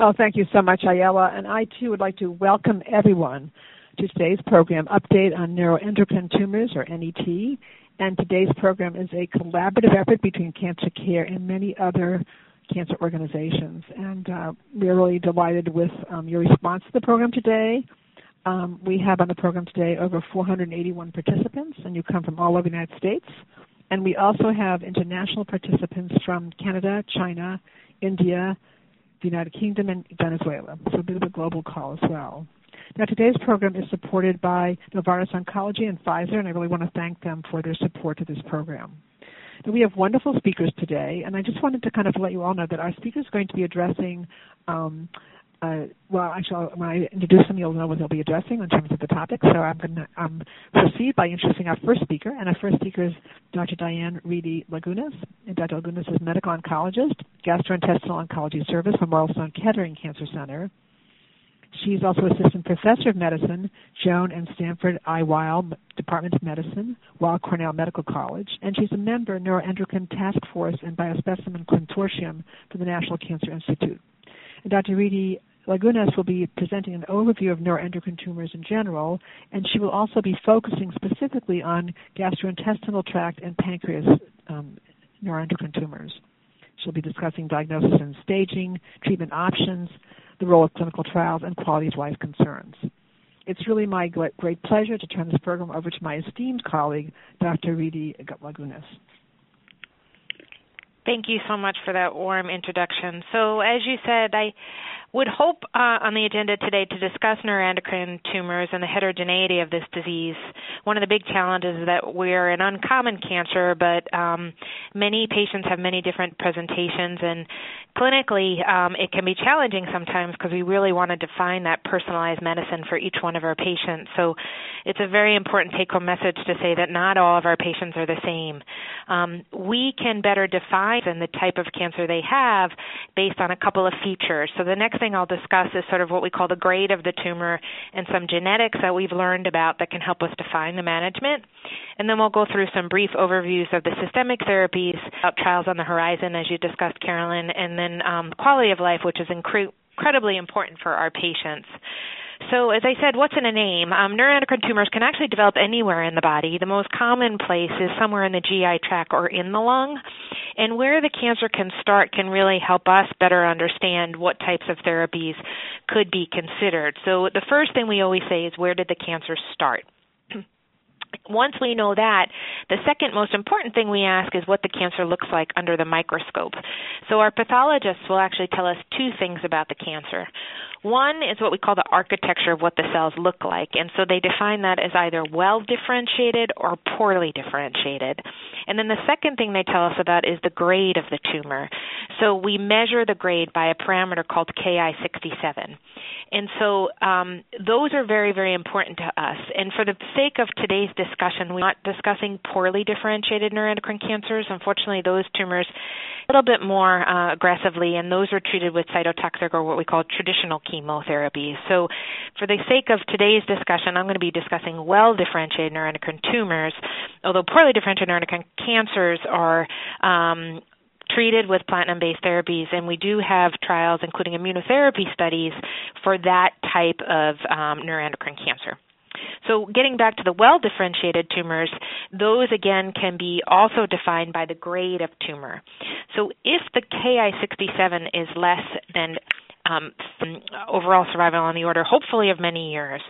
Oh, thank you so much, Ayala, and I, too, would like to welcome everyone to today's program update on neuroendocrine tumors, or NET, and today's program is a collaborative effort between Cancer Care and many other cancer organizations, and we're really delighted with your response to the program today. We have on the program today over 481 participants, and you come from all over the United States, and we also have international participants from Canada, China, India, the United Kingdom, and Venezuela. So a bit of a global call as well. Now, today's program is supported by Novartis Oncology and Pfizer, and I really want to thank them for their support to this program. Now, we have wonderful speakers today, and I just wanted to kind of let you all know that our speakers are going to be addressing, when I introduce them, you'll know what they'll be addressing in terms of the topic. So I'm going to proceed by introducing our first speaker, and our first speaker is Dr. Diane Reidy-Lagunes, and Dr. Lagunes is medical oncologist, gastrointestinal oncology service, Memorial Sloan Kettering Cancer Center. She's also assistant professor of medicine, Joan and Stanford I. Weill Department of Medicine, Weill Cornell Medical College, and she's a member of Neuroendocrine Task Force and Biospecimen Consortium for the National Cancer Institute. And Dr. Reidy-Lagunes will be presenting an overview of neuroendocrine tumors in general, and she will also be focusing specifically on gastrointestinal tract and pancreas neuroendocrine tumors. She'll be discussing diagnosis and staging, treatment options, the role of clinical trials, and quality of life concerns. It's really my great pleasure to turn this program over to my esteemed colleague, Dr. Reidy-Lagunes. Thank you so much for that warm introduction. So as you said, I would hope on the agenda today to discuss neuroendocrine tumors and the heterogeneity of this disease. One of the big challenges is that we're an uncommon cancer, but many patients have many different presentations, and clinically it can be challenging sometimes because we really want to define that personalized medicine for each one of our patients. So it's a very important take-home message to say that not all of our patients are the same. We can better define and the type of cancer they have based on a couple of features. So the next thing I'll discuss is sort of what we call the grade of the tumor and some genetics that we've learned about that can help us define the management. And then we'll go through some brief overviews of the systemic therapies, trials on the horizon, as you discussed, Carolyn, and then quality of life, which is incredibly important for our patients. So as I said, what's in a name? Neuroendocrine tumors can actually develop anywhere in the body. The most common place is somewhere in the GI tract or in the lung. And where the cancer can start can really help us better understand what types of therapies could be considered. So the first thing we always say is, where did the cancer start? Once we know that, the second most important thing we ask is what the cancer looks like under the microscope. So our pathologists will actually tell us two things about the cancer. One is what we call the architecture of what the cells look like, and so they define that as either well-differentiated or poorly differentiated. And then the second thing they tell us about is the grade of the tumor. So we measure the grade by a parameter called Ki-67. And so those are very, very important to us. And for the sake of today's discussion, we're not discussing poorly differentiated neuroendocrine cancers. Unfortunately, those tumors a little bit more aggressively, and those are treated with cytotoxic or what we call traditional chemotherapy. So for the sake of today's discussion, I'm going to be discussing well-differentiated neuroendocrine tumors, although poorly differentiated neuroendocrine cancers are treated with platinum-based therapies, and we do have trials, including immunotherapy studies, for that type of neuroendocrine cancer. So getting back to the well-differentiated tumors, those, again, can be also defined by the grade of tumor. So if the Ki-67 is less than overall survival on the order, hopefully, of many years.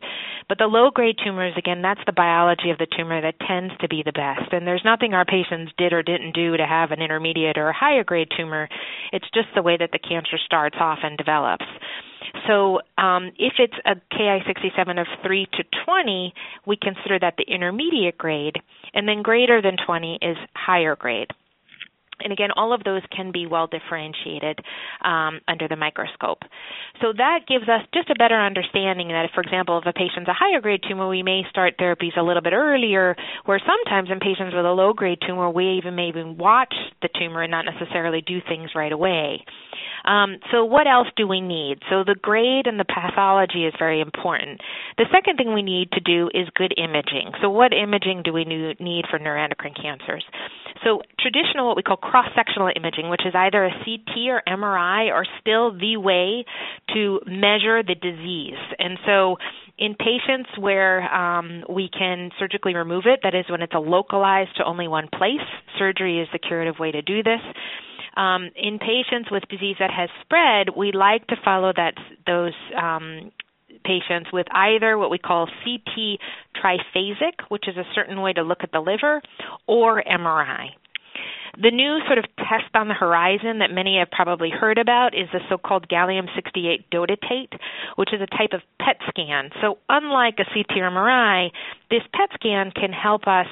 But the low-grade tumors, again, that's the biology of the tumor that tends to be the best. And there's nothing our patients did or didn't do to have an intermediate or a higher-grade tumor. It's just the way that the cancer starts off and develops. So if it's a Ki-67 of 3 to 20, we consider that the intermediate grade, and then greater than 20 is higher grade. And again, all of those can be well differentiated under the microscope. So that gives us just a better understanding that, if, for example, if a patient's a higher grade tumor, we may start therapies a little bit earlier, where sometimes in patients with a low grade tumor, we even may even watch the tumor and not necessarily do things right away. So what else do we need? So the grade and the pathology is very important. The second thing we need to do is good imaging. So what imaging do we need for neuroendocrine cancers? So traditional, what we call cross-sectional imaging, which is either a CT or MRI, are still the way to measure the disease. And so in patients where we can surgically remove it, that is when it's localized to only one place, surgery is the curative way to do this. In patients with disease that has spread, we like to follow those patients with either what we call CT triphasic, which is a certain way to look at the liver, or MRI. The new sort of test on the horizon that many have probably heard about is the so-called gallium 68 dotatate, which is a type of PET scan. So unlike a CT or MRI, this PET scan can help us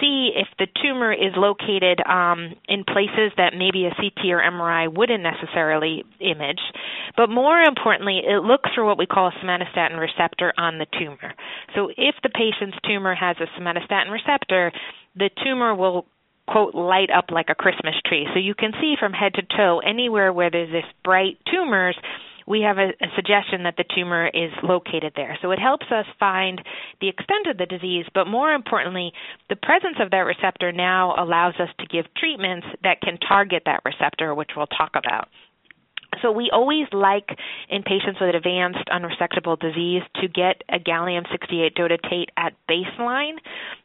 see if the tumor is located in places that maybe a CT or MRI wouldn't necessarily image. But more importantly, it looks for what we call a somatostatin receptor on the tumor. So if the patient's tumor has a somatostatin receptor, the tumor will, quote, light up like a Christmas tree. So you can see from head to toe anywhere where there's this bright tumors, we have a suggestion that the tumor is located there. So it helps us find the extent of the disease, but more importantly, the presence of that receptor now allows us to give treatments that can target that receptor, which we'll talk about. So we always like, in patients with advanced unresectable disease, to get a gallium-68 dotatate at baseline.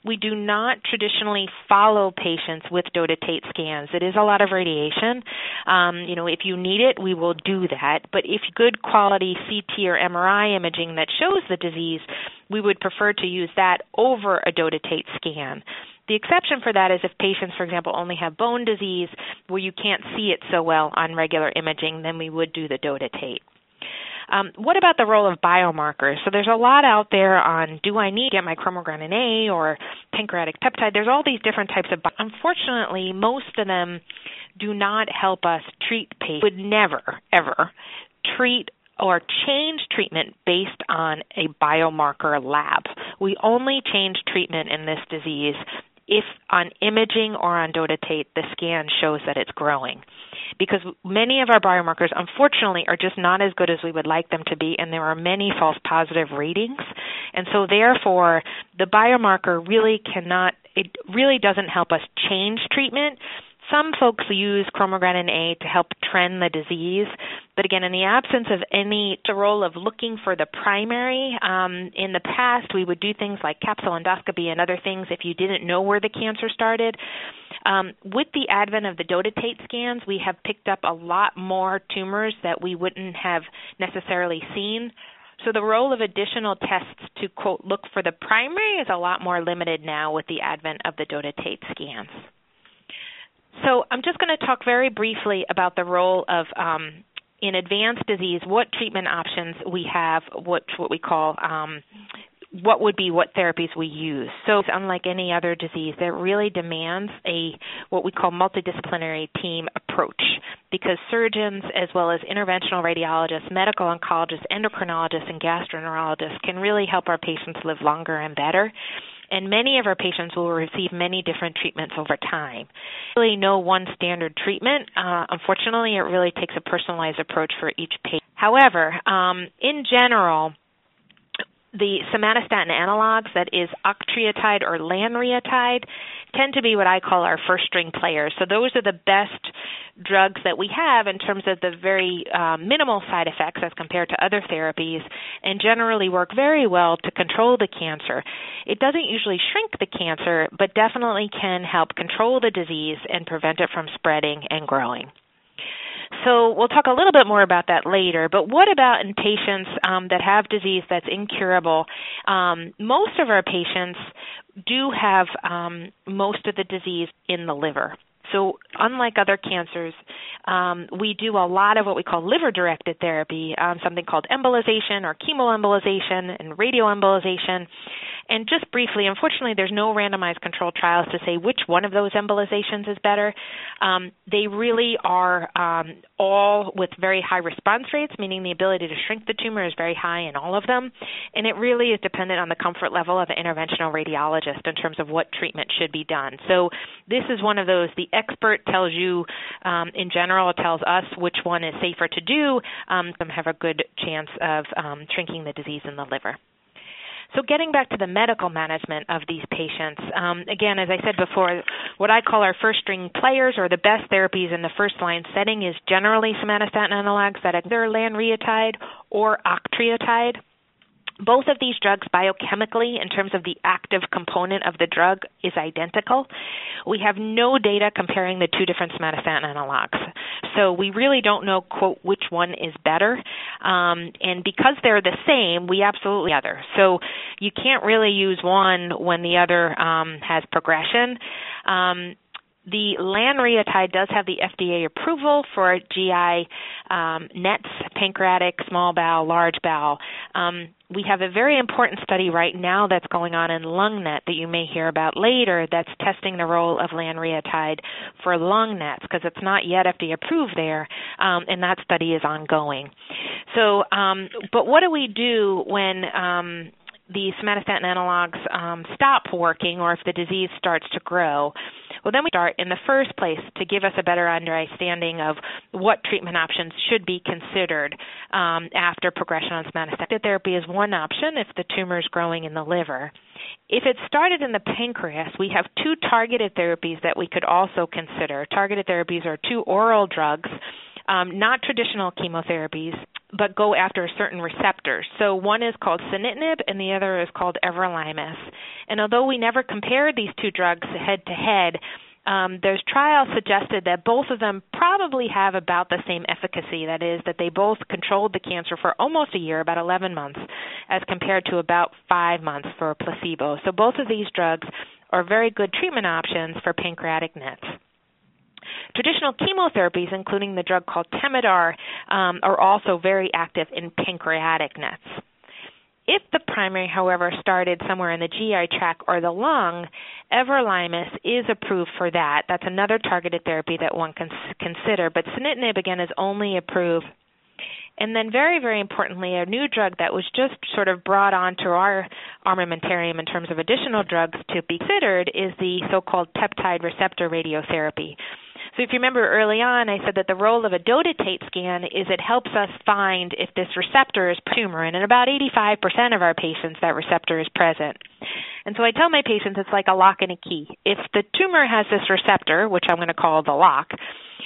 We do not traditionally follow patients with dotatate scans. It is a lot of radiation. If you need it, we will do that. But if good quality CT or MRI imaging that shows the disease, we would prefer to use that over a dotatate scan. The exception for that is if patients, for example, only have bone disease where you can't see it so well on regular imaging, then we would do the dotatate. What about the role of biomarkers? So there's a lot out there on, do I need to get my chromogranin A or pancreatic peptide? There's all these different types of biomarkers. Unfortunately, most of them do not help us treat patients. We would never, ever treat or change treatment based on a biomarker lab. We only change treatment in this disease if on imaging or on dotatate the scan shows that it's growing, because many of our biomarkers, unfortunately, are just not as good as we would like them to be, and there are many false positive readings. And so therefore, the biomarker it really doesn't help us change treatment. Some folks use chromogranin A to help trend the disease, but again, in the absence of the role of looking for the primary, in the past we would do things like capsule endoscopy and other things if you didn't know where the cancer started. With the advent of the dotatate scans, we have picked up a lot more tumors that we wouldn't have necessarily seen. So the role of additional tests to, quote, look for the primary is a lot more limited now with the advent of the dotatate scans. So I'm just going to talk very briefly about the role of, in advanced disease, what treatment options we have, what we call what therapies we use. So unlike any other disease, that really demands what we call multidisciplinary team approach, because surgeons as well as interventional radiologists, medical oncologists, endocrinologists, and gastroenterologists can really help our patients live longer and better. And many of our patients will receive many different treatments over time. Really no one standard treatment. Unfortunately, it really takes a personalized approach for each patient. However, in general, the somatostatin analogs, that is octreotide or lanreotide, tend to be what I call our first-string players. So those are the best drugs that we have in terms of the very minimal side effects as compared to other therapies, and generally work very well to control the cancer. It doesn't usually shrink the cancer, but definitely can help control the disease and prevent it from spreading and growing. So we'll talk a little bit more about that later, but what about in patients that have disease that's incurable? Most of our patients do have most of the disease in the liver. So unlike other cancers, we do a lot of what we call liver-directed therapy, something called embolization or chemoembolization and radioembolization. And just briefly, unfortunately, there's no randomized controlled trials to say which one of those embolizations is better. They really are all with very high response rates, meaning the ability to shrink the tumor is very high in all of them. And it really is dependent on the comfort level of an interventional radiologist in terms of what treatment should be done. So this is one of those, the expert tells you, in general, tells us which one is safer to do. Some have a good chance of shrinking the disease in the liver. So getting back to the medical management of these patients, again, as I said before, what I call our first-string players or the best therapies in the first-line setting is generally somatostatin analogs that are either lanreotide or octreotide. Both of these drugs biochemically, in terms of the active component of the drug, is identical. We have no data comparing the two different somatostatin analogs. So we really don't know, quote, which one is better. And because they're the same, we absolutely other. So you can't really use one when the other has progression. The lanreotide does have the FDA approval for GI NETs, pancreatic, small bowel, large bowel. We have a very important study right now that's going on in lung NET that you may hear about later that's testing the role of lanreotide for lung NETs because it's not yet FDA approved there, and that study is ongoing. So, but what do we do when the somatostatin analogs stop working or if the disease starts to grow? Well, then we start in the first place to give us a better understanding of what treatment options should be considered after progression on somatostatin therapy is one option if the tumor is growing in the liver. If it started in the pancreas, we have two targeted therapies that we could also consider. Targeted therapies are two oral drugs, not traditional chemotherapies, but go after certain receptors. So one is called sunitinib and the other is called everolimus. And although we never compared these two drugs head-to-head, there's trials suggested that both of them probably have about the same efficacy, that is, that they both controlled the cancer for almost a year, about 11 months, as compared to about 5 months for placebo. So both of these drugs are very good treatment options for pancreatic NETs. Traditional chemotherapies, including the drug called Temidar, are also very active in pancreatic NETs. If the primary, however, started somewhere in the GI tract or the lung, everolimus is approved for that. That's another targeted therapy that one can consider, but sunitinib, again, is only approved. And then very, very importantly, a new drug that was just sort of brought onto our armamentarium in terms of additional drugs to be considered is the so-called peptide receptor radiotherapy. So if you remember early on, I said that the role of a dotatate scan is it helps us find if this receptor is tumor, and in about 85% of our patients, that receptor is present. And so I tell my patients it's like a lock and a key. If the tumor has this receptor, which I'm going to call the lock,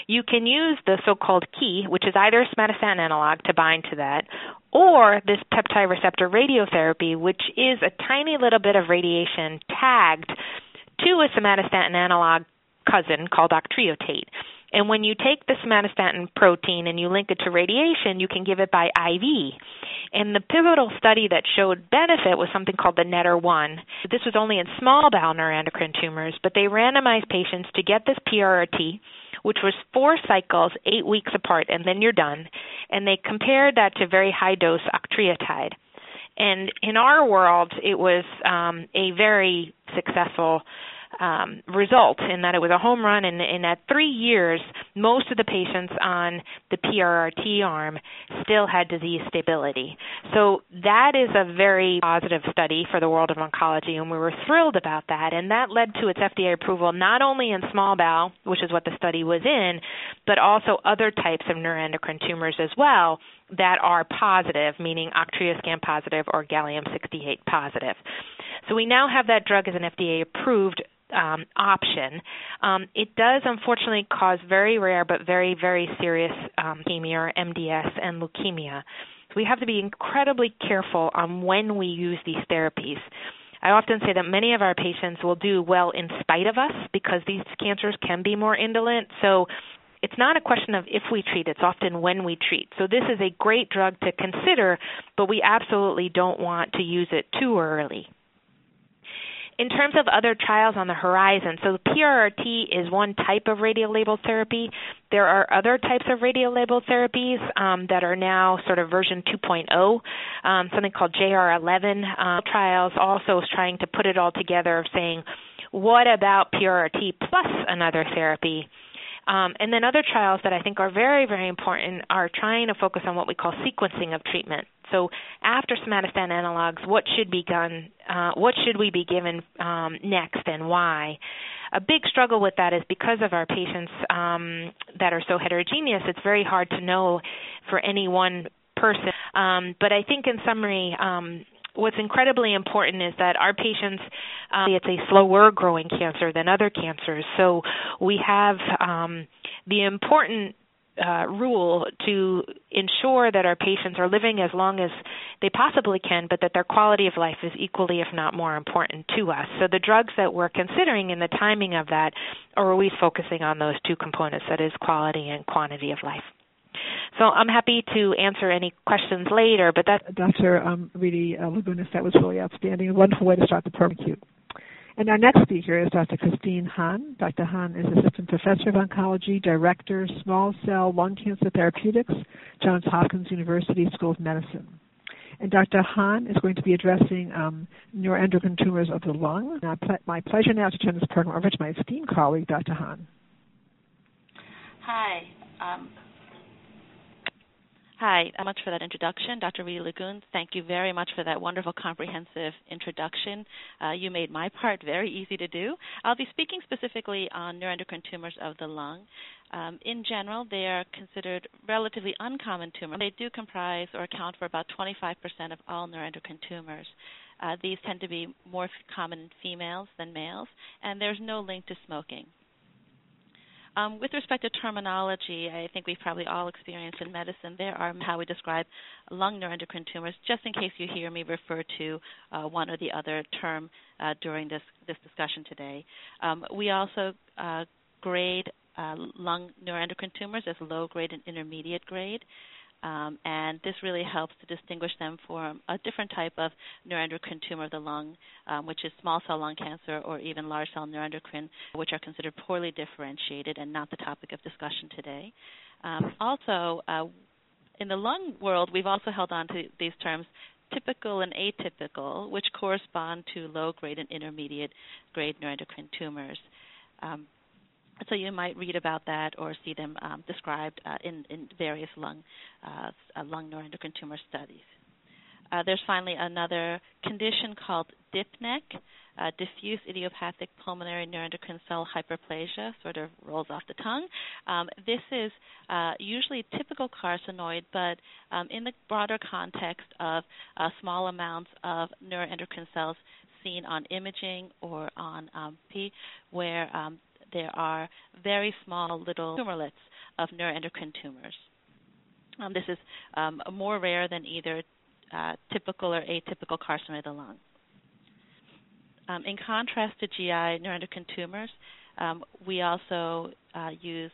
you can use the so-called key, which is either a somatostatin analog to bind to that, or this peptide receptor radiotherapy, which is a tiny little bit of radiation tagged to a somatostatin analog cousin called octreotide. And when you take the somatostatin protein and you link it to radiation, you can give it by IV. And the pivotal study that showed benefit was something called the NETTER-1. This was only in small bowel neuroendocrine tumors, but they randomized patients to get this PRRT, which was 4 cycles, 8 weeks apart, and then you're done. And they compared that to very high-dose octreotide. And in our world, it was a very successful result in that it was a home run, and at 3 years, most of the patients on the PRRT arm still had disease stability. So that is a very positive study for the world of oncology, and we were thrilled about that, and that led to its FDA approval not only in small bowel, which is what the study was in, but also other types of neuroendocrine tumors as well that are positive, meaning octreoscan positive or gallium 68 positive. So we now have that drug as an FDA approved option. It does unfortunately cause very rare but very, very serious leukemia or MDS and leukemia. So we have to be incredibly careful on when we use these therapies. I often say that many of our patients will do well in spite of us because these cancers can be more indolent. So it's not a question of if we treat, it's often when we treat. So this is a great drug to consider, but we absolutely don't want to use it too early. In terms of other trials on the horizon, so PRRT is one type of radiolabeled therapy. There are other types of radiolabeled therapies that are now sort of version 2.0, something called JR11 trials also is trying to put it all together of saying, what about PRRT plus another therapy? And then other trials that I think are very, very important are trying to focus on what we call sequencing of treatment. So after somatostatin analogs, what should we be given next and why? A big struggle with that is because of our patients that are so heterogeneous, it's very hard to know for any one person. But I think in summary, what's incredibly important is that our patients, it's a slower growing cancer than other cancers. So we have the important rule to ensure that our patients are living as long as they possibly can, but that their quality of life is equally, if not more, important to us. So the drugs that we're considering and the timing of that are always focusing on those two components, that is quality and quantity of life. So I'm happy to answer any questions later, but that Dr. Reidy-Lagunes, that was really outstanding, a wonderful way to start the program. And our next speaker is Dr. Christine Hann. Dr. Hann is Assistant Professor of Oncology, Director, Small Cell Lung Cancer Therapeutics, Johns Hopkins University School of Medicine. And Dr. Hann is going to be addressing neuroendocrine tumors of the lung. And my pleasure now to turn this program over to my esteemed colleague, Dr. Hann. Hi. Hi, much for that introduction, Dr. Reidy-Lagunes. Thank you very much for that wonderful, comprehensive introduction. You made my part very easy to do. I'll be speaking specifically on neuroendocrine tumors of the lung. In general, they are considered relatively uncommon tumors. They do comprise or account for about 25% of all neuroendocrine tumors. These tend to be more common in females than males, and there's no link to smoking. With respect to terminology, I think we've probably all experienced in medicine, there are how we describe lung neuroendocrine tumors, just in case you hear me refer to one or the other term during this discussion today. We also grade lung neuroendocrine tumors as low-grade and intermediate-grade, and this really helps to distinguish them from a different type of neuroendocrine tumor of the lung, which is small cell lung cancer or even large cell neuroendocrine, which are considered poorly differentiated and not the topic of discussion today. Also, in the lung world, we've also held on to these terms typical and atypical, which correspond to low-grade and intermediate-grade neuroendocrine tumors. So you might read about that or see them described in various lung neuroendocrine tumor studies. There's finally another condition called DIPNEC, diffuse idiopathic pulmonary neuroendocrine cell hyperplasia, sort of rolls off the tongue. This is usually typical carcinoid, but in the broader context of small amounts of neuroendocrine cells seen on imaging or on P, where there are very small little tumorlets of neuroendocrine tumors. This is more rare than either typical or atypical carcinoma of the lung. In contrast to GI neuroendocrine tumors, we also use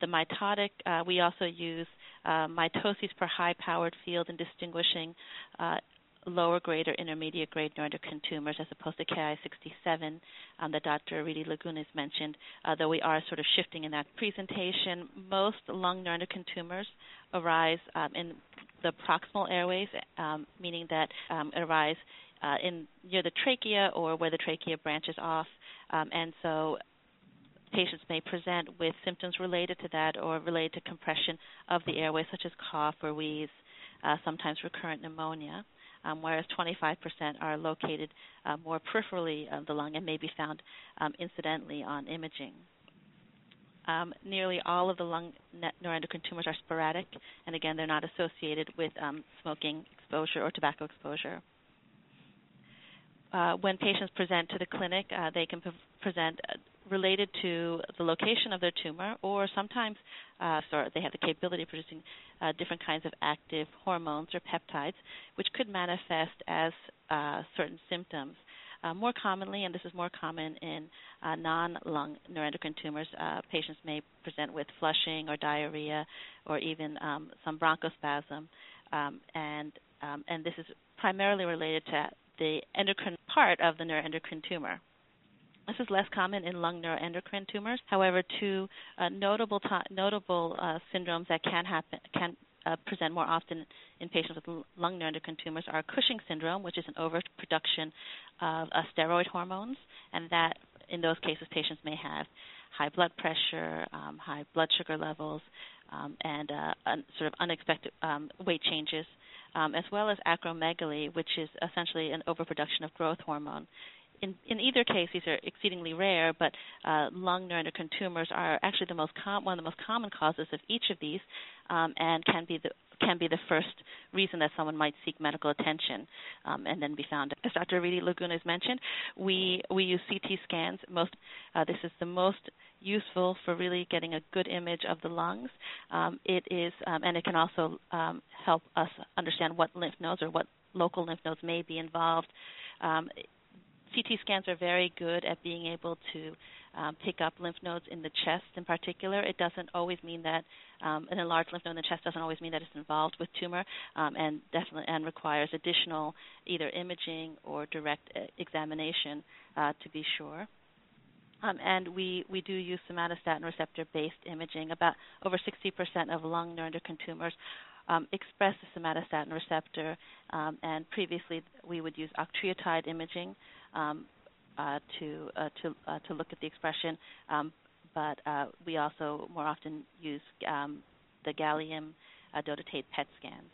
the mitotic. We also use mitoses per high-powered field in distinguishing lower grade or intermediate grade neuroendocrine tumors as opposed to Ki-67 that Dr. Reidy-Lagunes mentioned, though we are sort of shifting in that presentation. Most lung neuroendocrine tumors arise in the proximal airways, meaning that arise near the trachea or where the trachea branches off, and so patients may present with symptoms related to that or related to compression of the airway, such as cough or wheeze, sometimes recurrent pneumonia. Whereas 25% are located more peripherally of the lung and may be found incidentally on imaging. Nearly all of the lung neuroendocrine tumors are sporadic, and again, they're not associated with smoking exposure or tobacco exposure. When patients present to the clinic, they can present related to the location of their tumor, or sometimes they have the capability of producing different kinds of active hormones or peptides, which could manifest as certain symptoms. More commonly, and this is more common in non-lung neuroendocrine tumors, patients may present with flushing or diarrhea or even some bronchospasm, and this is primarily related to the endocrine part of the neuroendocrine tumor. This is less common in lung neuroendocrine tumors. However, two notable syndromes that can present more often in patients with lung neuroendocrine tumors are Cushing syndrome, which is an overproduction of steroid hormones, and that in those cases patients may have high blood pressure, high blood sugar levels, and unexpected weight changes, as well as acromegaly, which is essentially an overproduction of growth hormone. In either case, these are exceedingly rare, but lung neuroendocrine tumors are actually the most one of the most common causes of each of these, and can be the first reason that someone might seek medical attention and then be found. As Dr. Reidy-Lagunes has mentioned, we use CT scans. This is the most useful for really getting a good image of the lungs. And it can also help us understand what lymph nodes or what local lymph nodes may be involved. CT scans are very good at being able to pick up lymph nodes in the chest in particular. It doesn't always mean that an enlarged lymph node in the chest doesn't always mean that it's involved with tumor, and requires additional either imaging or direct examination to be sure. And we do use somatostatin receptor-based imaging. About over 60% of lung neuroendocrine tumors express the somatostatin receptor, and previously we would use octreotide imaging to look at the expression, but we also more often use the gallium dotatate PET scans.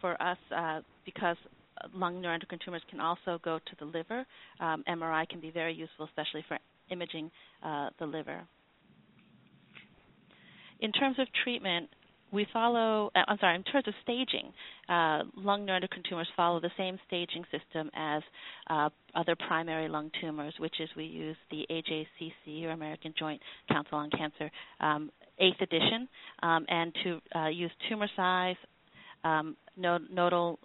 For us, because lung neuroendocrine tumors can also go to the liver, MRI can be very useful, especially for imaging the liver. In terms of treatment, in terms of staging, lung neuroendocrine tumors follow the same staging system as other primary lung tumors, which is we use the AJCC, or American Joint Council on Cancer, 8th edition, and to use tumor size, nodal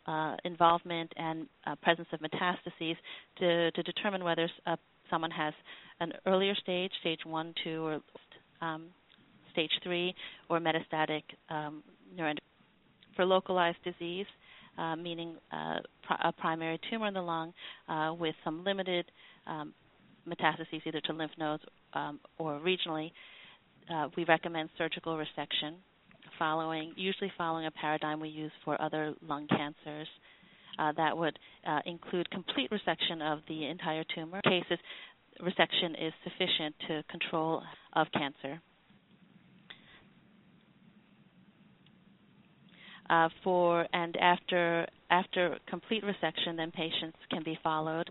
involvement, and presence of metastases to determine whether someone has an earlier stage, stage 1, 2, or stage 3, or metastatic neuroendocrine. For localized disease, meaning a primary tumor in the lung with some limited metastases either to lymph nodes or regionally, we recommend surgical resection, usually following a paradigm we use for other lung cancers. That would include complete resection of the entire tumor. In cases, resection is sufficient to control of cancer. After complete resection, then patients can be followed.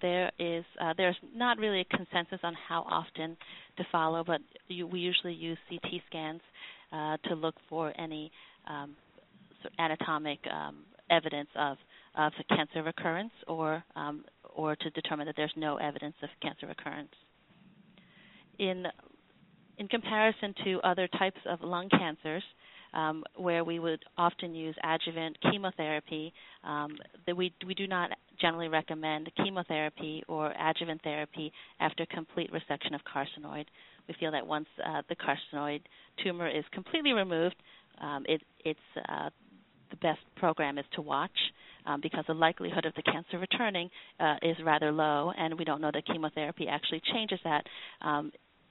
There's not really a consensus on how often to follow, but we usually use CT scans to look for any anatomic evidence of cancer recurrence, or to determine that there's no evidence of cancer recurrence. In comparison to other types of lung cancers, where we would often use adjuvant chemotherapy, that we do not generally recommend chemotherapy or adjuvant therapy after complete resection of carcinoid. We feel that once the carcinoid tumor is completely removed, it's the best program is to watch, because the likelihood of the cancer returning is rather low, and we don't know that chemotherapy actually changes that.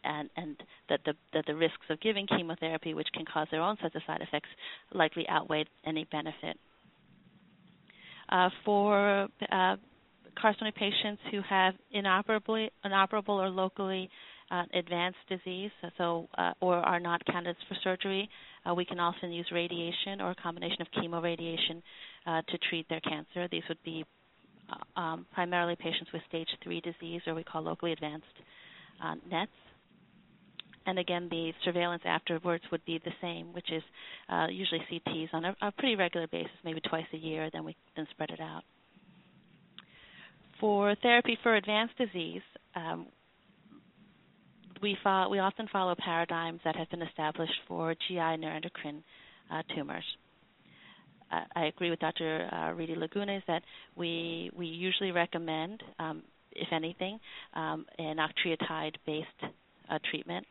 And that the risks of giving chemotherapy, which can cause their own sets of side effects, likely outweigh any benefit. For carcinoid patients who have inoperable or locally advanced disease, or are not candidates for surgery, we can often use radiation or a combination of chemoradiation to treat their cancer. These would be primarily patients with stage 3 disease, or we call locally advanced NETs. And again, the surveillance afterwards would be the same, which is usually CTs on a pretty regular basis, maybe twice a year, then we can spread it out. For therapy for advanced disease, we often follow paradigms that have been established for GI neuroendocrine tumors. I agree with Dr. Reidy-Lagunes that we usually recommend, if anything, an octreotide-based treatment,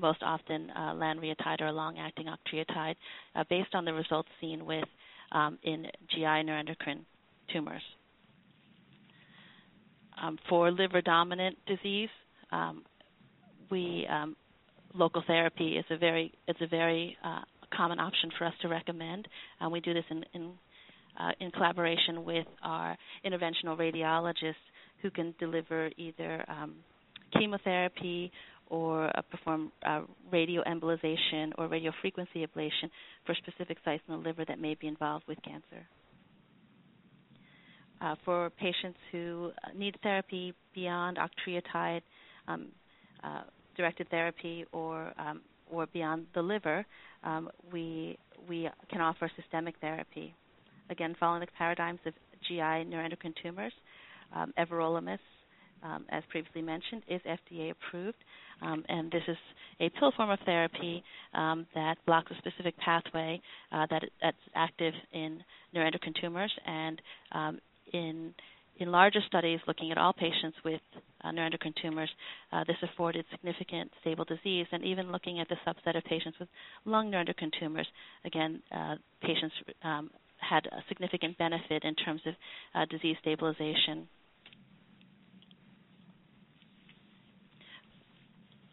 most often lanreotide or long-acting octreotide, based on the results seen with in GI neuroendocrine tumors. For liver-dominant disease, local therapy is a very common option for us to recommend. We do this in collaboration with our interventional radiologists who can deliver either chemotherapy or perform radioembolization or radiofrequency ablation for specific sites in the liver that may be involved with cancer. For patients who need therapy beyond octreotide directed therapy or beyond the liver, we can offer systemic therapy. Again, following the paradigms of GI neuroendocrine tumors, everolimus, as previously mentioned, is FDA approved, and this is a pill form of therapy that blocks a specific pathway that's active in neuroendocrine tumors, and in larger studies looking at all patients with neuroendocrine tumors, this afforded significant stable disease, and even looking at the subset of patients with lung neuroendocrine tumors, again, patients had a significant benefit in terms of disease stabilization.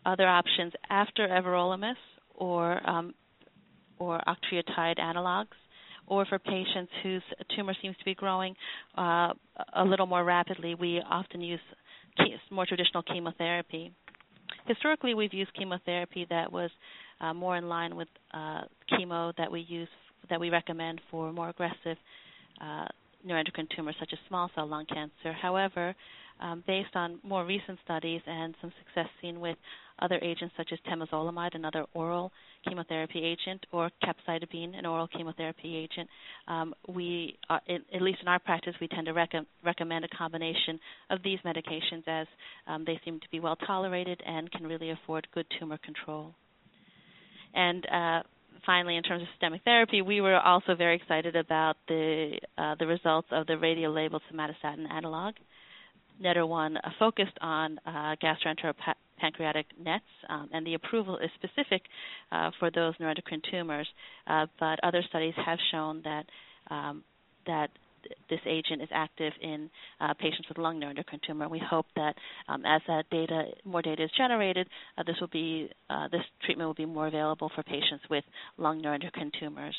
Other options after everolimus or octreotide analogs, or for patients whose tumor seems to be growing a little more rapidly, we often use more traditional chemotherapy. Historically, we've used chemotherapy that was more in line with chemo that we recommend for more aggressive neuroendocrine tumors such as small cell lung cancer. However, based on more recent studies and some success seen with other agents such as temozolomide, another oral chemotherapy agent, or capecitabine, an oral chemotherapy agent, we, at least in our practice, we tend to recommend a combination of these medications as they seem to be well tolerated and can really afford good tumor control. And finally, in terms of systemic therapy, we were also very excited about the results of the radio-labeled somatostatin analog, NETTER-1, focused on gastroenteropancreatic NETs, and the approval is specific for those neuroendocrine tumors, but other studies have shown that this agent is active in patients with lung neuroendocrine tumor. We hope that as that more data is generated, this treatment will be more available for patients with lung neuroendocrine tumors.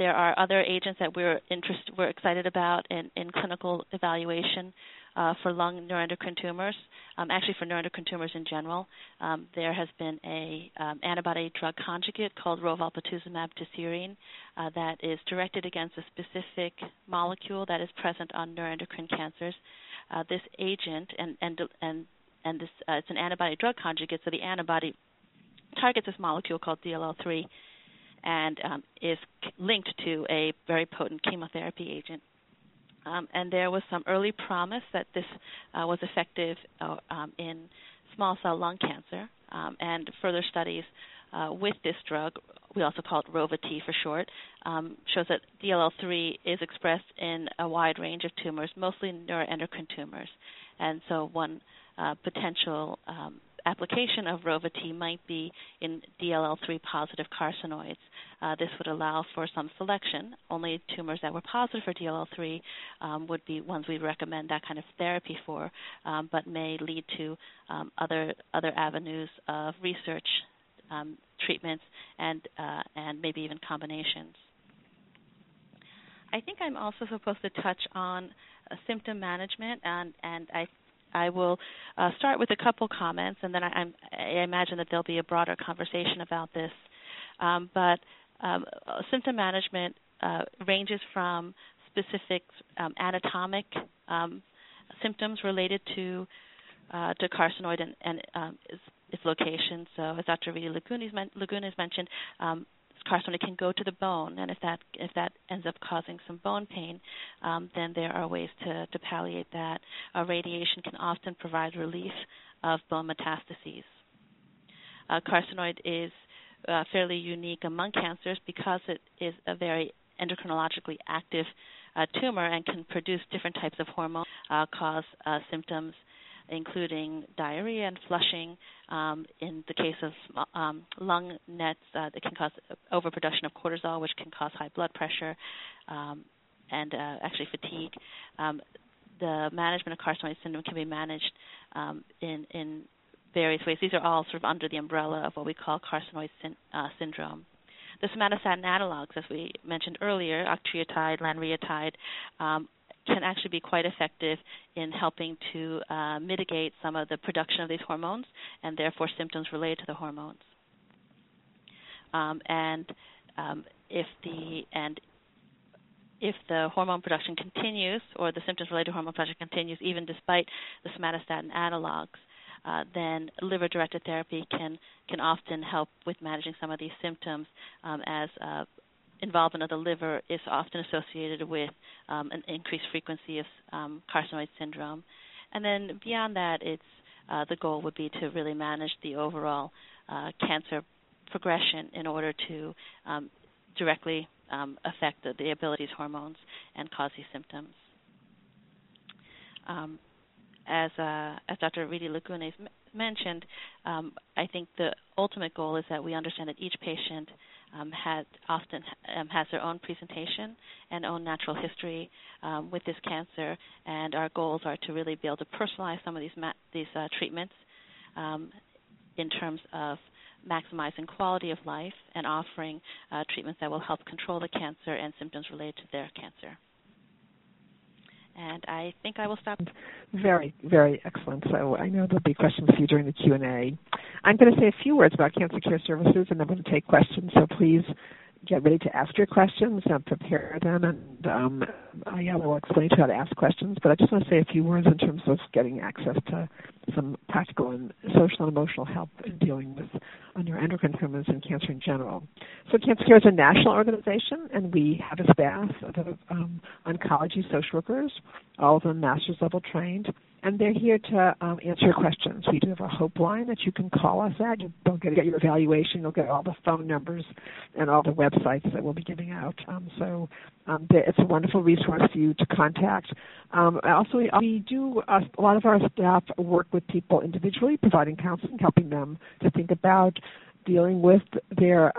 There are other agents that we're excited about in clinical evaluation for lung neuroendocrine tumors, actually for neuroendocrine tumors in general. There has been a antibody-drug conjugate called rovalpatuzumab tesirine that is directed against a specific molecule that is present on neuroendocrine cancers. This agent and this it's an antibody-drug conjugate, so the antibody targets this molecule called DLL3 and is linked to a very potent chemotherapy agent. And there was some early promise that this was effective in small cell lung cancer, and further studies with this drug, we also call it Rova-T for short, shows that DLL3 is expressed in a wide range of tumors, mostly neuroendocrine tumors. And so one potential application of Rova-T might be in DLL3 positive carcinoids. This would allow for some selection. Only tumors that were positive for DLL3 would be ones we recommend that kind of therapy for, but may lead to other avenues of research, treatments, and maybe even combinations. I think I'm also supposed to touch on symptom management, and I will start with a couple comments, and then I imagine that there'll be a broader conversation about this. But symptom management ranges from specific anatomic symptoms related to carcinoid and its location. So as Dr. Reidy-Lagunes mentioned, carcinoid can go to the bone, and if that ends up causing some bone pain, then there are ways to palliate that. Radiation can often provide relief of bone metastases. Carcinoid is fairly unique among cancers because it is a very endocrinologically active tumor and can produce different types of hormones, cause symptoms including diarrhea and flushing. In the case of lung nets, it can cause overproduction of cortisol, which can cause high blood pressure and actually fatigue. The management of carcinoid syndrome can be managed in various ways. These are all sort of under the umbrella of what we call carcinoid syndrome. The somatostatin analogs, as we mentioned earlier, octreotide, lanreotide, can actually be quite effective in helping to mitigate some of the production of these hormones and therefore symptoms related to the hormones. If the hormone production continues, or the symptoms related to hormone production continues, even despite the somatostatin analogs, then liver-directed therapy can often help with managing some of these symptoms, as involvement of the liver is often associated with an increased frequency of carcinoid syndrome. And then beyond that, it's the goal would be to really manage the overall cancer progression in order to directly affect the abilities hormones and cause these symptoms. As Dr. Reidy-Lagunes mentioned, I think the ultimate goal is that we understand that each patient has their own presentation and own natural history with this cancer, and our goals are to really be able to personalize some of these treatments in terms of maximizing quality of life and offering treatments that will help control the cancer and symptoms related to their cancer. And I think I will stop. Very, very excellent. So I know there'll be questions for you during the Q&A. I'm going to say a few words about Cancer Care Services, and I'm going to take questions. So please get ready to ask your questions and prepare them. And I will explain to you how to ask questions. But I just want to say a few words in terms of getting access to some practical and social and emotional help in dealing with neuroendocrine tumors and cancer in general. So Cancer Care is a national organization, and we have a staff of oncology social workers, all of them master's level trained, and they're here to answer your questions. We do have a hope line that you can call us at. You'll get your evaluation. You'll get all the phone numbers and all the websites that we'll be giving out. It's a wonderful resource for you to contact. Also, a lot of our staff work with people individually, providing counseling, helping them to think about dealing with their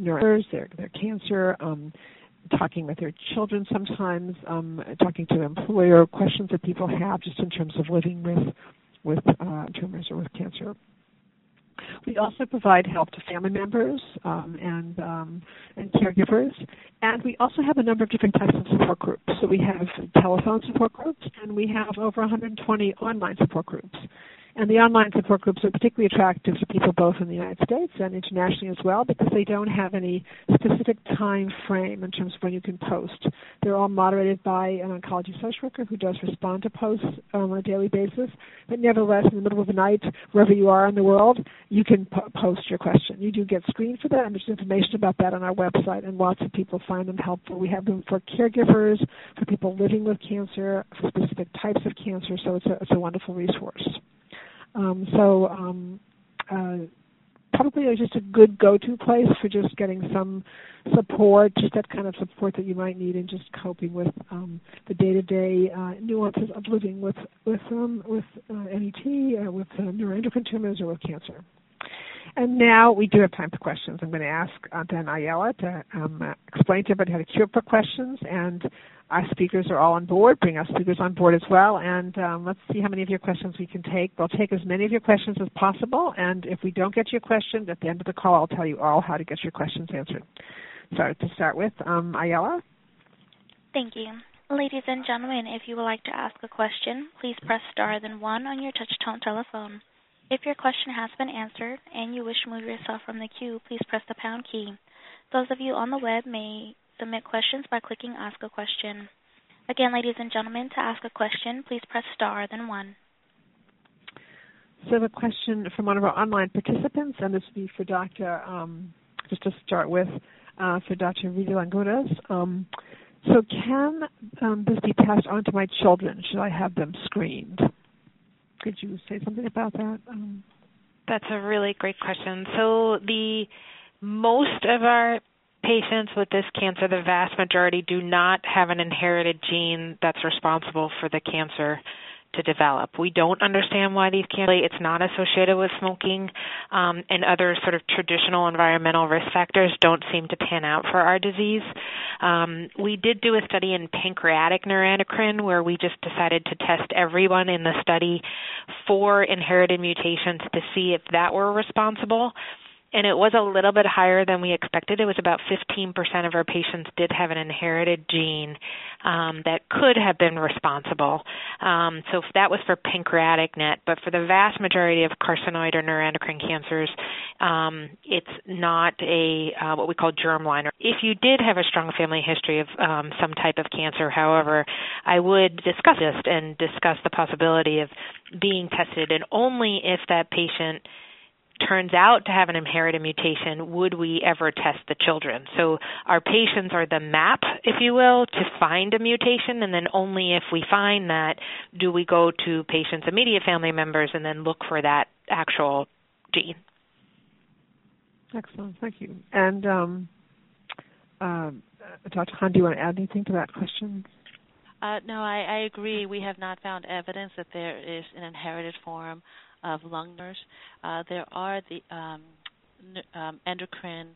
neuroendocrine, their cancer, talking with their children sometimes, talking to an employer, questions that people have just in terms of living with tumors or with cancer. We also provide help to family members and caregivers, and we also have a number of different types of support groups. So we have telephone support groups, and we have over 120 online support groups. And the online support groups are particularly attractive to people both in the United States and internationally as well, because they don't have any specific time frame in terms of when you can post. They're all moderated by an oncology social worker who does respond to posts on a daily basis. But nevertheless, in the middle of the night, wherever you are in the world, you can post your question. You do get screened for that, and there's information about that on our website, and lots of people find them helpful. We have them for caregivers, for people living with cancer, for specific types of cancer, so it's a wonderful resource. Probably just a good go-to place for just getting some support, just that kind of support that you might need in just coping with the day-to-day nuances of living with NET, with neuroendocrine tumors, or with cancer. And now we do have time for questions. I'm going to ask Dan Ayala to explain to everybody how to queue up for questions. And our speakers are all on board. Bring our speakers on board as well. And let's see how many of your questions we can take. We'll take as many of your questions as possible. And if we don't get your question, at the end of the call, I'll tell you all how to get your questions answered. So to start with, Ayala. Thank you. Ladies and gentlemen, if you would like to ask a question, please press star then 1 on your touch-tone telephone. If your question has been answered and you wish to move yourself from the queue, please press the pound key. Those of you on the web may submit questions by clicking Ask a Question. Again, ladies and gentlemen, to ask a question, please press star, then 1. So I have a question from one of our online participants, and this will be for Dr. Just to start with, for Dr. Reidy-Lagunes. So can this be passed on to my children? Should I have them screened? Could you say something about that? That's a really great question. So most of our patients with this cancer, the vast majority, do not have an inherited gene that's responsible for the cancer. to develop. We don't understand why these cancers, it's not associated with smoking, and other sort of traditional environmental risk factors don't seem to pan out for our disease. We did do a study in pancreatic neuroendocrine where we just decided to test everyone in the study for inherited mutations to see if that were responsible. And it was a little bit higher than we expected. It was about 15% of our patients did have an inherited gene that could have been responsible. So that was for pancreatic NET. But for the vast majority of carcinoid or neuroendocrine cancers, it's not a what we call germline. If you did have a strong family history of some type of cancer, however, I would discuss this and discuss the possibility of being tested. And only if that patient turns out to have an inherited mutation, would we ever test the children? So our patients are the map, if you will, to find a mutation, and then only if we find that do we go to patients' immediate family members and then look for that actual gene. Excellent. Thank you. And Dr. Hann, do you want to add anything to that question? No, I agree. We have not found evidence that there is an inherited form of lung nurse. There are the endocrine,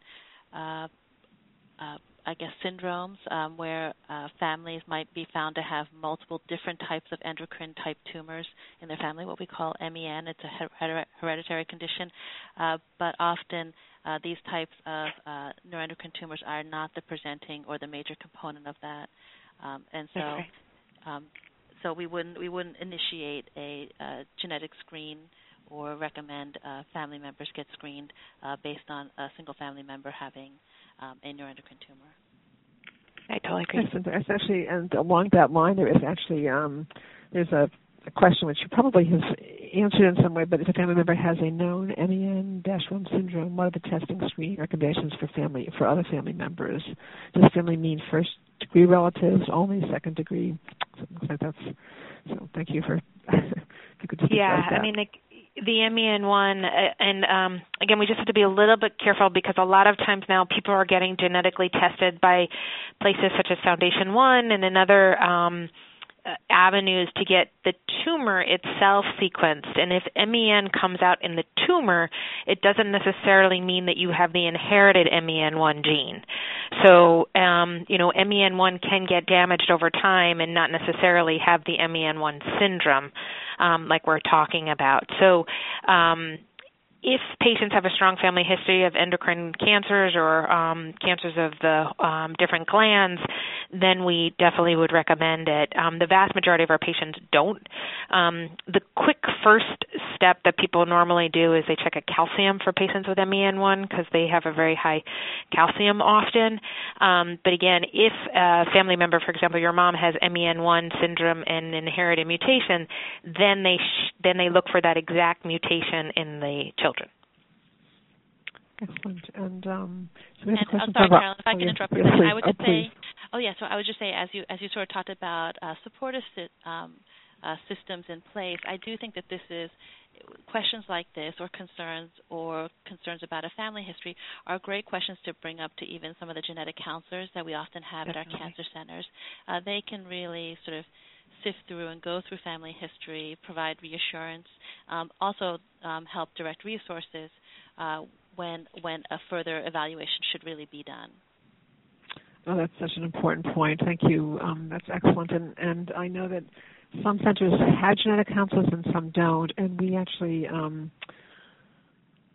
syndromes where families might be found to have multiple different types of endocrine-type tumors in their family, what we call MEN. It's a hereditary condition, but often these types of neuroendocrine tumors are not the presenting or the major component of that. So we wouldn't initiate a genetic screen or recommend family members get screened based on a single family member having a neuroendocrine tumor. I totally agree. It's actually, and along that line, there is actually there's a question which you probably have answered in some way, but if a family member has a known MEN-1 syndrome, what are the testing screening recommendations for other family members? Does family mean first-degree relatives only, second-degree? So thank you for you could that. I mean, the MEN-1, and again, we just have to be a little bit careful because a lot of times now people are getting genetically tested by places such as Foundation One and another avenues to get the tumor itself sequenced. And if MEN comes out in the tumor, it doesn't necessarily mean that you have the inherited MEN1 gene. So, MEN1 can get damaged over time and not necessarily have the MEN1 syndrome like we're talking about. So, if patients have a strong family history of endocrine cancers or cancers of the different glands, then we definitely would recommend it. The vast majority of our patients don't. The quick first step that people normally do is they check a calcium for patients with MEN1 because they have a very high calcium often. But again, if a family member, for example, your mom has MEN1 syndrome and inherited mutation, then they look for that exact mutation in the children. Excellent. And so we have a question. I'm sorry, Carolyn, if I can interrupt. I would just say, I would just say, as you sort of talked about supportive systems in place, I do think that this is questions like this, or concerns about a family history, are great questions to bring up to even some of the genetic counselors that we often have Definitely. At our cancer centers. They can really sort of sift through and go through family history, provide reassurance, also help direct resources when a further evaluation should really be done. Oh, that's such an important point. Thank you. That's excellent. And I know that some centers have genetic counselors and some don't. And we actually, on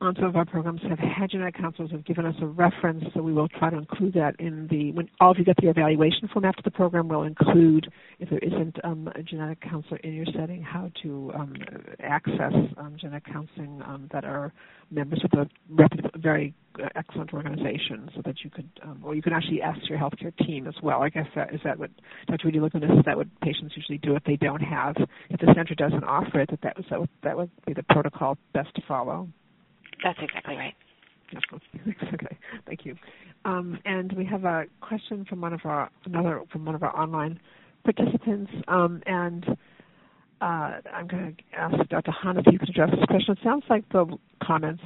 some of our programs, have had genetic counselors have given us a reference, so we will try to include that in when all of you get the evaluation form after the program, we'll include, if there isn't a genetic counselor in your setting, how to access genetic counseling that are members of a very excellent organization, so that you could, or you can actually ask your healthcare team as well. I guess that what Dr. Reidy-Lagunes, is that what patients usually do if they don't have, if the center doesn't offer it, that would be the protocol best to follow. That's exactly right. Okay, thank you. And we have a question from one of our online participants. I'm going to ask Dr. Hann if you could address this question. It sounds like the comments.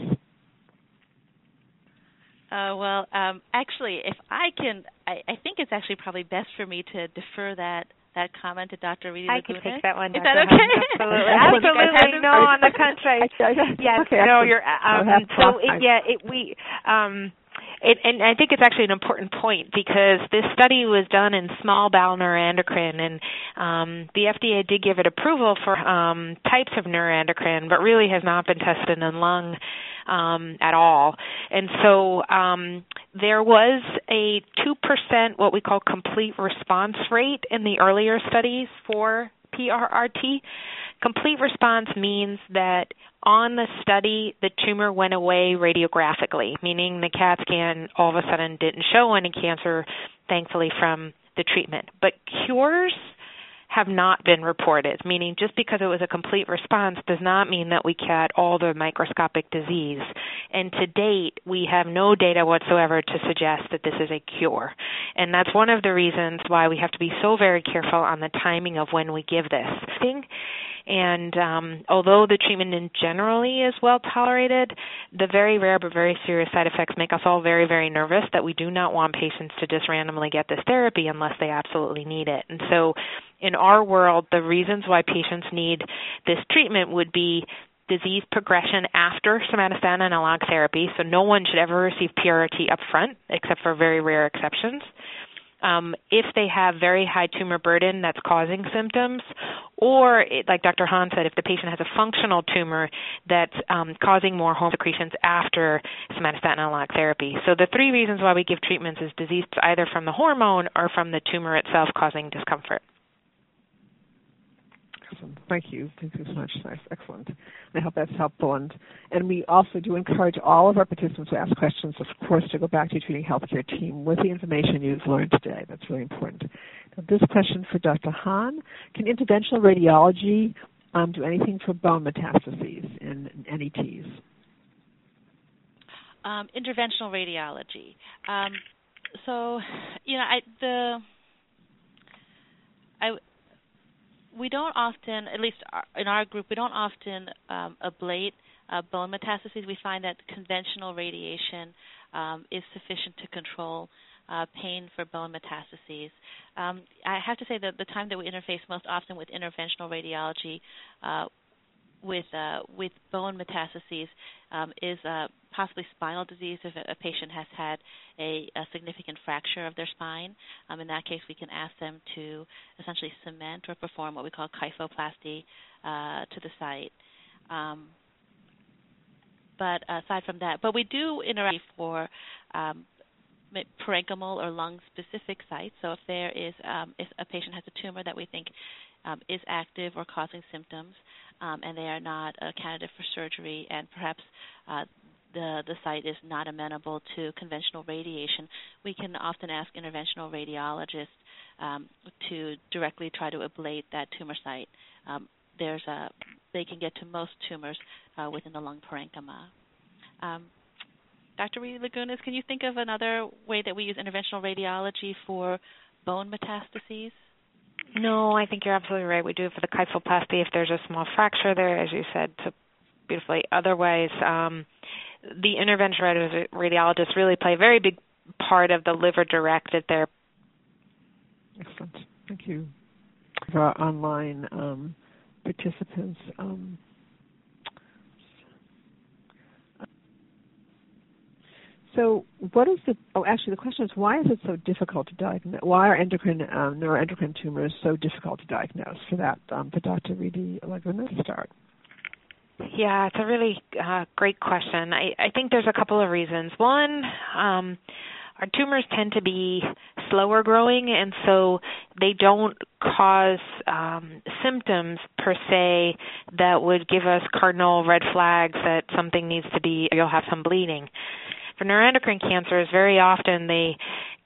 Actually, I think it's actually probably best for me to defer that that comment to Dr. Reidy-Lagunes? I can take that one. Is that okay? Absolutely. No, on the contrary. Yes. No, you're. And I think it's actually an important point because this study was done in small bowel neuroendocrine, and the FDA did give it approval for types of neuroendocrine, but really has not been tested in lung at all. And so there was a 2% what we call complete response rate in the earlier studies for PRRT. Complete response means that on the study, the tumor went away radiographically, meaning the CAT scan all of a sudden didn't show any cancer, thankfully, from the treatment. But cures have not been reported, meaning just because it was a complete response does not mean that we cut all the microscopic disease. And to date, we have no data whatsoever to suggest that this is a cure. And that's one of the reasons why we have to be so very careful on the timing of when we give this thing. And although the treatment in generally is well tolerated, the very rare but very serious side effects make us all very, very nervous that we do not want patients to just randomly get this therapy unless they absolutely need it. And so in our world, the reasons why patients need this treatment would be disease progression after somatostatin analog therapy. So no one should ever receive PRRT up front, except for very rare exceptions. If they have very high tumor burden that's causing symptoms, or like Dr. Hann said, if the patient has a functional tumor that's causing more hormone secretions after somatostatin analog therapy. So the three reasons why we give treatments is disease either from the hormone or from the tumor itself causing discomfort. Awesome. Thank you. Thank you so much. That's excellent. I hope that's helpful. And we also do encourage all of our participants to ask questions, of course, to go back to your treating healthcare team with the information you've learned today. That's really important. Now, this question for Dr. Hann. Can interventional radiology do anything for bone metastases in NETs? Interventional radiology. We don't often, at least in our group, we don't often ablate bone metastases. We find that conventional radiation is sufficient to control pain for bone metastases. I have to say that the time that we interface most often with interventional radiology with bone metastases is possibly spinal disease if a patient has had a significant fracture of their spine. In that case, we can ask them to essentially cement or perform what we call kyphoplasty to the site. But aside from that, but we do interact for parenchymal or lung-specific sites. So if there is, if a patient has a tumor that we think is active or causing symptoms, and they are not a candidate for surgery, and perhaps the site is not amenable to conventional radiation, we can often ask interventional radiologists to directly try to ablate that tumor site. They can get to most tumors within the lung parenchyma. Dr. Reidy-Lagunes, can you think of another way that we use interventional radiology for bone metastases? No, I think you're absolutely right. We do it for the kyphoplasty if there's a small fracture there, as you said so beautifully. Otherwise, the interventional radiologists really play a very big part of the liver-directed therapy. Excellent. Thank you. For our online participants, so what is the, the question is, why is it so difficult to diagnose? Why are neuroendocrine tumors so difficult to diagnose? For that, for Dr. Reidy-Lagunes to start. Yeah, it's a really great question. I think there's a couple of reasons. One, our tumors tend to be slower growing, and so they don't cause symptoms per se that would give us cardinal red flags that something needs to be, you'll have some bleeding. For neuroendocrine cancers, very often they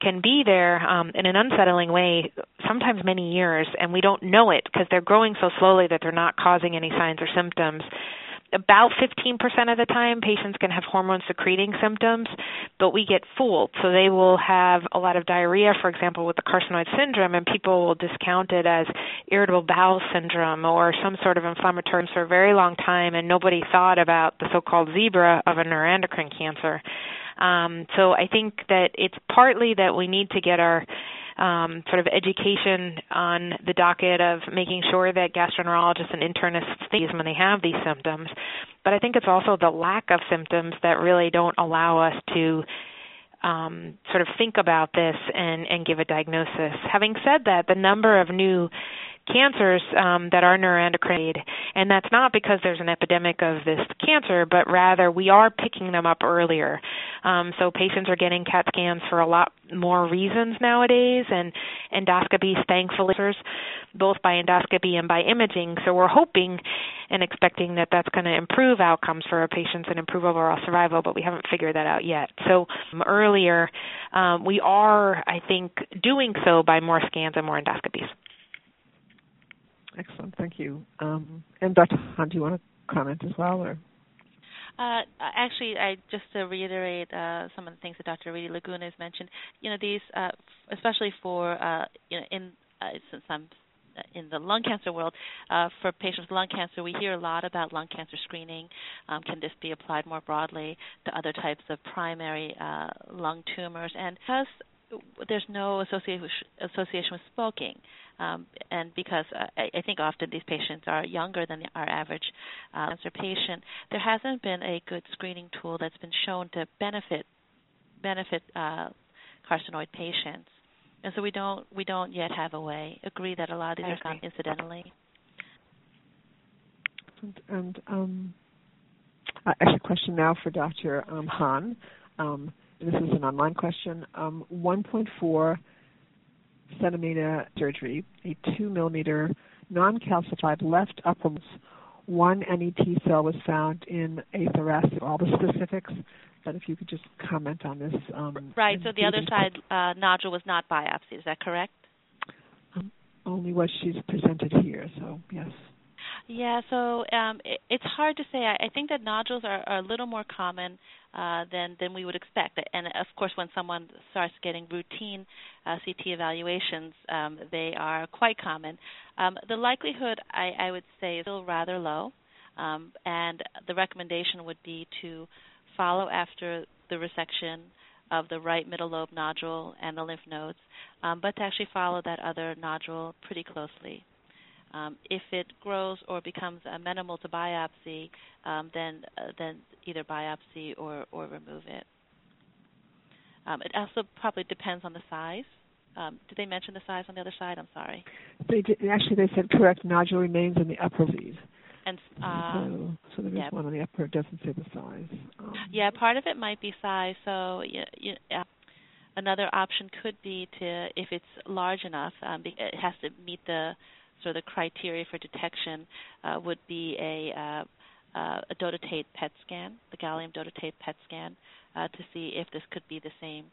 can be there in an unsettling way, sometimes many years, and we don't know it because they're growing so slowly that they're not causing any signs or symptoms. About 15% of the time, patients can have hormone-secreting symptoms, but we get fooled. So they will have a lot of diarrhea, for example, with the carcinoid syndrome, and people will discount it as irritable bowel syndrome or some sort of inflammatory for a very long time, and nobody thought about the so-called zebra of a neuroendocrine cancer. So I think that it's partly that we need to get our sort of education on the docket of making sure that gastroenterologists and internists think when they have these symptoms. But I think it's also the lack of symptoms that really don't allow us to sort of think about this and give a diagnosis. Having said that, the number of new cancers that are neuroendocrine, and that's not because there's an epidemic of this cancer, but rather we are picking them up earlier. So patients are getting CAT scans for a lot more reasons nowadays, and endoscopies, thankfully, both by endoscopy and by imaging. So we're hoping and expecting that that's going to improve outcomes for our patients and improve overall survival, but we haven't figured that out yet. So earlier, we are, I think, doing so by more scans and more endoscopies. Excellent. Thank you. And Dr. Hann, do you want to comment as well? Or? Actually, I just to reiterate some of the things that Dr. Reidy-Lagunes mentioned, you know, these, especially for, you know, in since I'm in the lung cancer world, for patients with lung cancer, we hear a lot about lung cancer screening. Can this be applied more broadly to other types of primary lung tumors? And because there's no association with smoking, and because I think often these patients are younger than our average cancer patient, there hasn't been a good screening tool that's been shown to benefit carcinoid patients, and so we don't yet have a way. Agree that a lot of these are done incidentally. And actually, a question now for Dr. Hann. This is an online question. 1.4 centimeter surgery, a 2 millimeter non-calcified left upper, one NET cell was found in a thoracic, all the specifics, but if you could just comment on this. Right, so the other side nodule was not biopsied, is that correct? Only what she's presented here, so yes. Yeah, so it's hard to say. I think that nodules are a little more common than we would expect. And, of course, when someone starts getting routine CT evaluations, they are quite common. The likelihood, I would say, is still rather low, and the recommendation would be to follow after the resection of the right middle lobe nodule and the lymph nodes, but to actually follow that other nodule pretty closely. If it grows or becomes amenable to biopsy, then either biopsy or remove it. It also probably depends on the size. Did they mention the size on the other side? I'm sorry. They did, actually, they said correct nodule remains in the upper leaf. And so there is one on the upper. It doesn't say the size. Yeah, part of it might be size. So another option could be to, if it's large enough, it has to meet the so the criteria for detection would be a dotatate PET scan, the gallium dotatate PET scan, to see if this could be the same,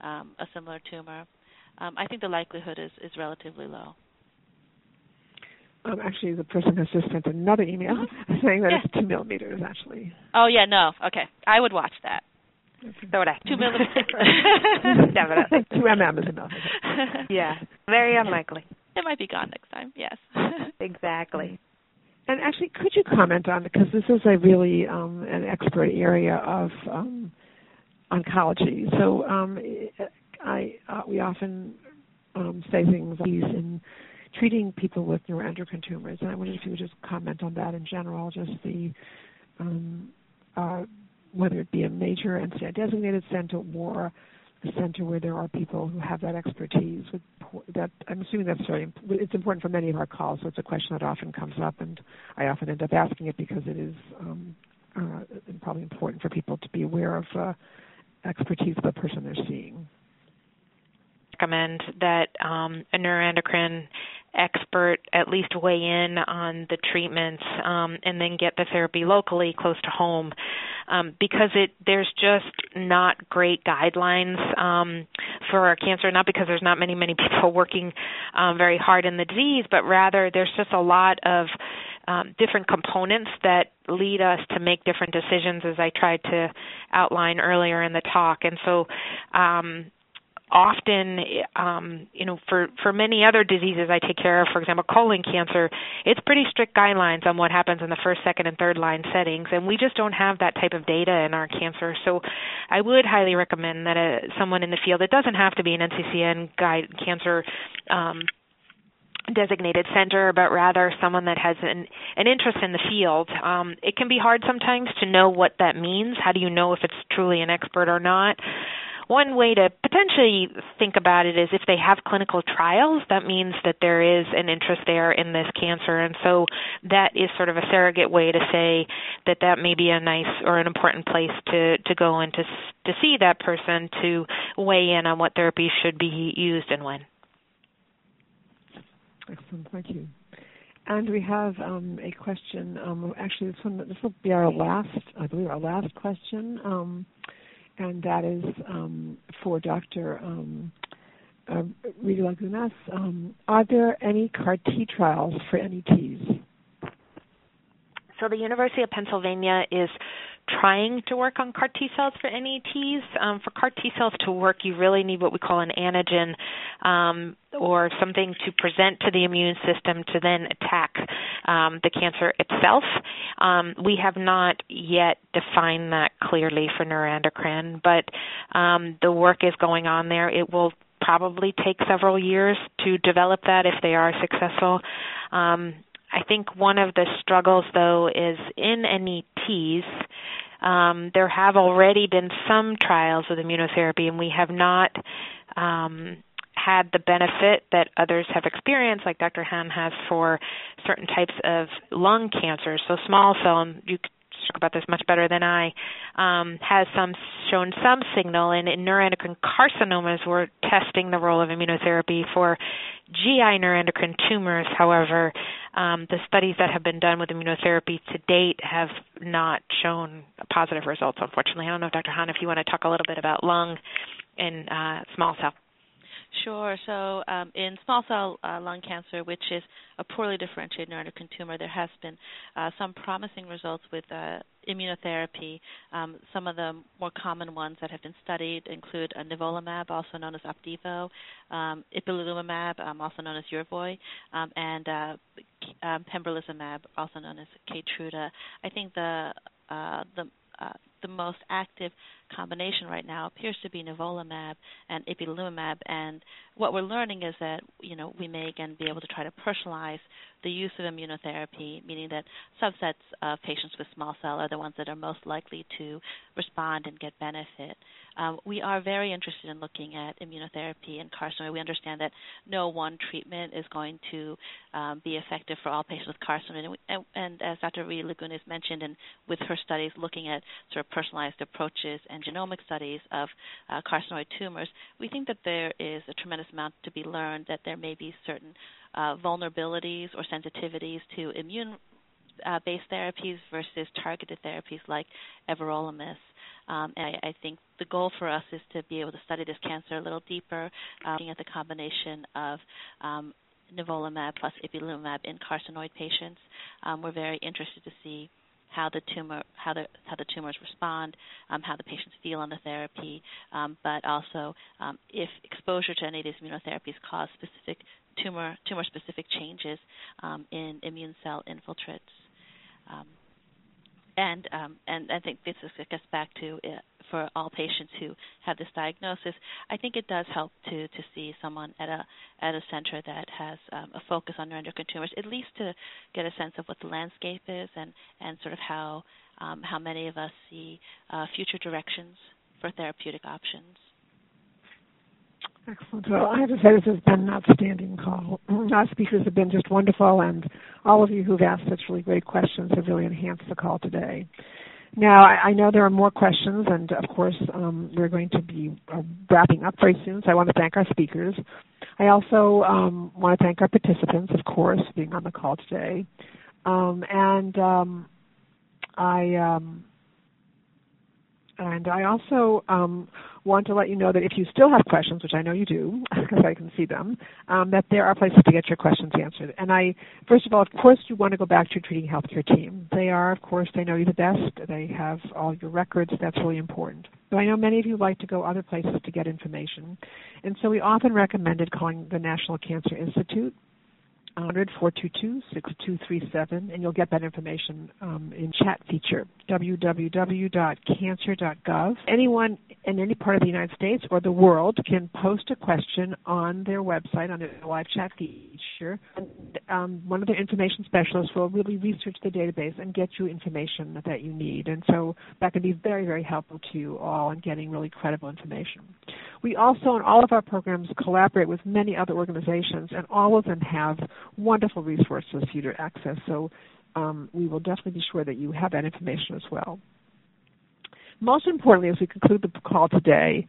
a similar tumor. I think the likelihood is relatively low. Actually, the person has just sent another email saying that it's 2 millimeters, actually. Oh, yeah, no. Okay. I would watch that. So would I. 2 millimeters. Definitely. 2 mm is enough. Yeah. Very unlikely. It might be gone next time, yes. Exactly. And actually, could you comment on, because this is a really an expert area of oncology, so we often say things like these in treating people with neuroendocrine tumors, and I wondered if you would just comment on that in general, just the whether it be a major NCI-designated center or a center where there are people who have that expertise. That I'm assuming that's very, it's important for many of our calls, so it's a question that often comes up, and I often end up asking it because it is probably important for people to be aware of expertise of the person they're seeing. I recommend that a neuroendocrine expert at least weigh in on the treatments and then get the therapy locally close to home because there's just not great guidelines for our cancer, not because there's not many people working very hard in the disease, but rather there's just a lot of different components that lead us to make different decisions, as I tried to outline earlier in the talk. And so often, for many other diseases I take care of, for example, colon cancer, it's pretty strict guidelines on what happens in the first, second, and third line settings, and we just don't have that type of data in our cancer. So I would highly recommend that someone in the field, it doesn't have to be an NCCN guide cancer designated center, but rather someone that has an interest in the field. It can be hard sometimes to know what that means. How do you know if it's truly an expert or not? One way to potentially think about it is if they have clinical trials, that means that there is an interest there in this cancer. And so that is sort of a surrogate way to say that that may be a nice or an important place to go and to see that person to weigh in on what therapy should be used and when. Excellent. Thank you. And we have a question. Actually, this will be our last question, and that is for Dr. Reidy-Lagunes. Are there any CAR-T trials for NETs? So the University of Pennsylvania is trying to work on CAR-T cells for NETs. For CAR-T cells to work, you really need what we call an antigen or something to present to the immune system to then attack the cancer itself. We have not yet defined that clearly for neuroendocrine, but the work is going on there. It will probably take several years to develop that if they are successful. I think one of the struggles, though, is in NETs, there have already been some trials with immunotherapy, and we have not had the benefit that others have experienced, like Dr. Hann has for certain types of lung cancer. So small cell, and you could talk about this much better than I, has shown some signal, and in neuroendocrine carcinomas, we're testing the role of immunotherapy for GI neuroendocrine tumors. However, the studies that have been done with immunotherapy to date have not shown positive results, unfortunately. I don't know, Dr. Hann, if you want to talk a little bit about lung and small cell. Sure. So in small cell lung cancer, which is a poorly differentiated neuroendocrine tumor, there has been some promising results with immunotherapy. Some of the more common ones that have been studied include nivolumab, also known as Opdivo, ipilimumab, also known as Yervoy, and pembrolizumab, also known as Keytruda. I think the most active combination right now appears to be nivolumab and ipilimumab, and what we're learning is that we may again be able to try to personalize the use of immunotherapy, meaning that subsets of patients with small cell are the ones that are most likely to respond and get benefit. We are very interested in looking at immunotherapy and carcinoma. We understand that no one treatment is going to be effective for all patients with carcinoma, and as Dr. Reidy-Lagunes mentioned, and with her studies looking at sort of personalized approaches and genomic studies of carcinoid tumors, we think that there is a tremendous amount to be learned, that there may be certain vulnerabilities or sensitivities to immune-based therapies versus targeted therapies like everolimus. And I think the goal for us is to be able to study this cancer a little deeper, looking at the combination of nivolumab plus ipilimumab in carcinoid patients. We're very interested to see how the tumors respond, how the patients feel on the therapy, but also if exposure to any of these immunotherapies cause specific tumor-specific changes in immune cell infiltrates. And I think this gets back to for all patients who have this diagnosis. I think it does help to see someone at a center that has a focus on neuroendocrine tumors, at least to get a sense of what the landscape is and sort of how many of us see future directions for therapeutic options. Excellent. Well, I have to say this has been an outstanding call. Our speakers have been just wonderful, and all of you who've asked such really great questions have really enhanced the call today. Now, I know there are more questions, and of course, we're going to be wrapping up very soon, so I want to thank our speakers. I also want to thank our participants, of course, for being on the call today. And I also want to let you know that if you still have questions, which I know you do because I can see them, that there are places to get your questions answered. And I, first of all, of course, you want to go back to your treating healthcare team. They are, of course, they know you the best. They have all your records. That's really important. So I know many of you like to go other places to get information. And so we often recommended calling the National Cancer Institute, 1-422-6237, and you'll get that information in chat feature, www.cancer.gov. Anyone in any part of the United States or the world can post a question on their website, on their live chat feature, and one of their information specialists will really research the database and get you information that you need. And so that can be very, very helpful to you all in getting really credible information. We also, in all of our programs, collaborate with many other organizations, and all of them have wonderful resources for you to access. So we will definitely be sure that you have that information as well. Most importantly, as we conclude the call today,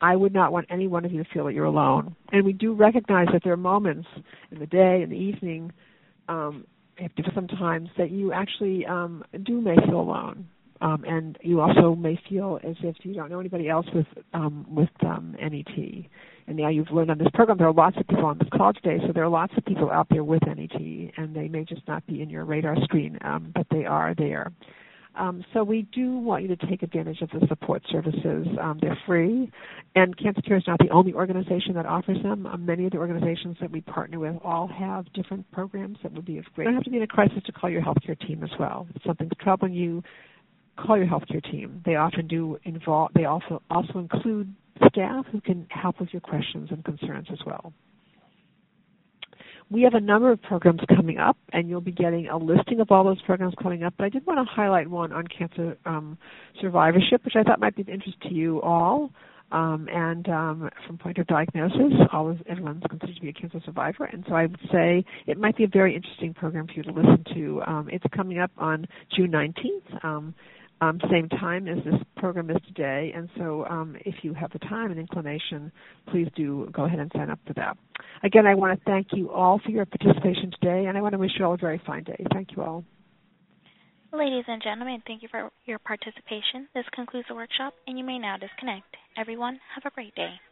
I would not want any one of you to feel that you're alone. And we do recognize that there are moments in the day, in the evening, sometimes that you actually do may feel alone. And you also may feel as if you don't know anybody else with NET. And now you've learned on this program, there are lots of people on this call today, so there are lots of people out there with NET, and they may just not be in your radar screen, but they are there. So we do want you to take advantage of the support services. They're free, and Cancer Care is not the only organization that offers them. Many of the organizations that we partner with all have different programs that would be of great. You don't have to be in a crisis to call your healthcare team as well. If something's troubling you, call your healthcare team. They often do involve. They also include staff who can help with your questions and concerns as well. We have a number of programs coming up, and you'll be getting a listing of all those programs coming up. But I did want to highlight one on cancer survivorship, which I thought might be of interest to you all. From point of diagnosis, everyone's considered to be a cancer survivor, and so I would say it might be a very interesting program for you to listen to. It's coming up on June 19th. Same time as this program is today, and so if you have the time and inclination, please do go ahead and sign up for that. Again, I want to thank you all for your participation today, and I want to wish you all a very fine day. Thank you all. Ladies and gentlemen, thank you for your participation. This concludes the workshop, and you may now disconnect. Everyone, have a great day.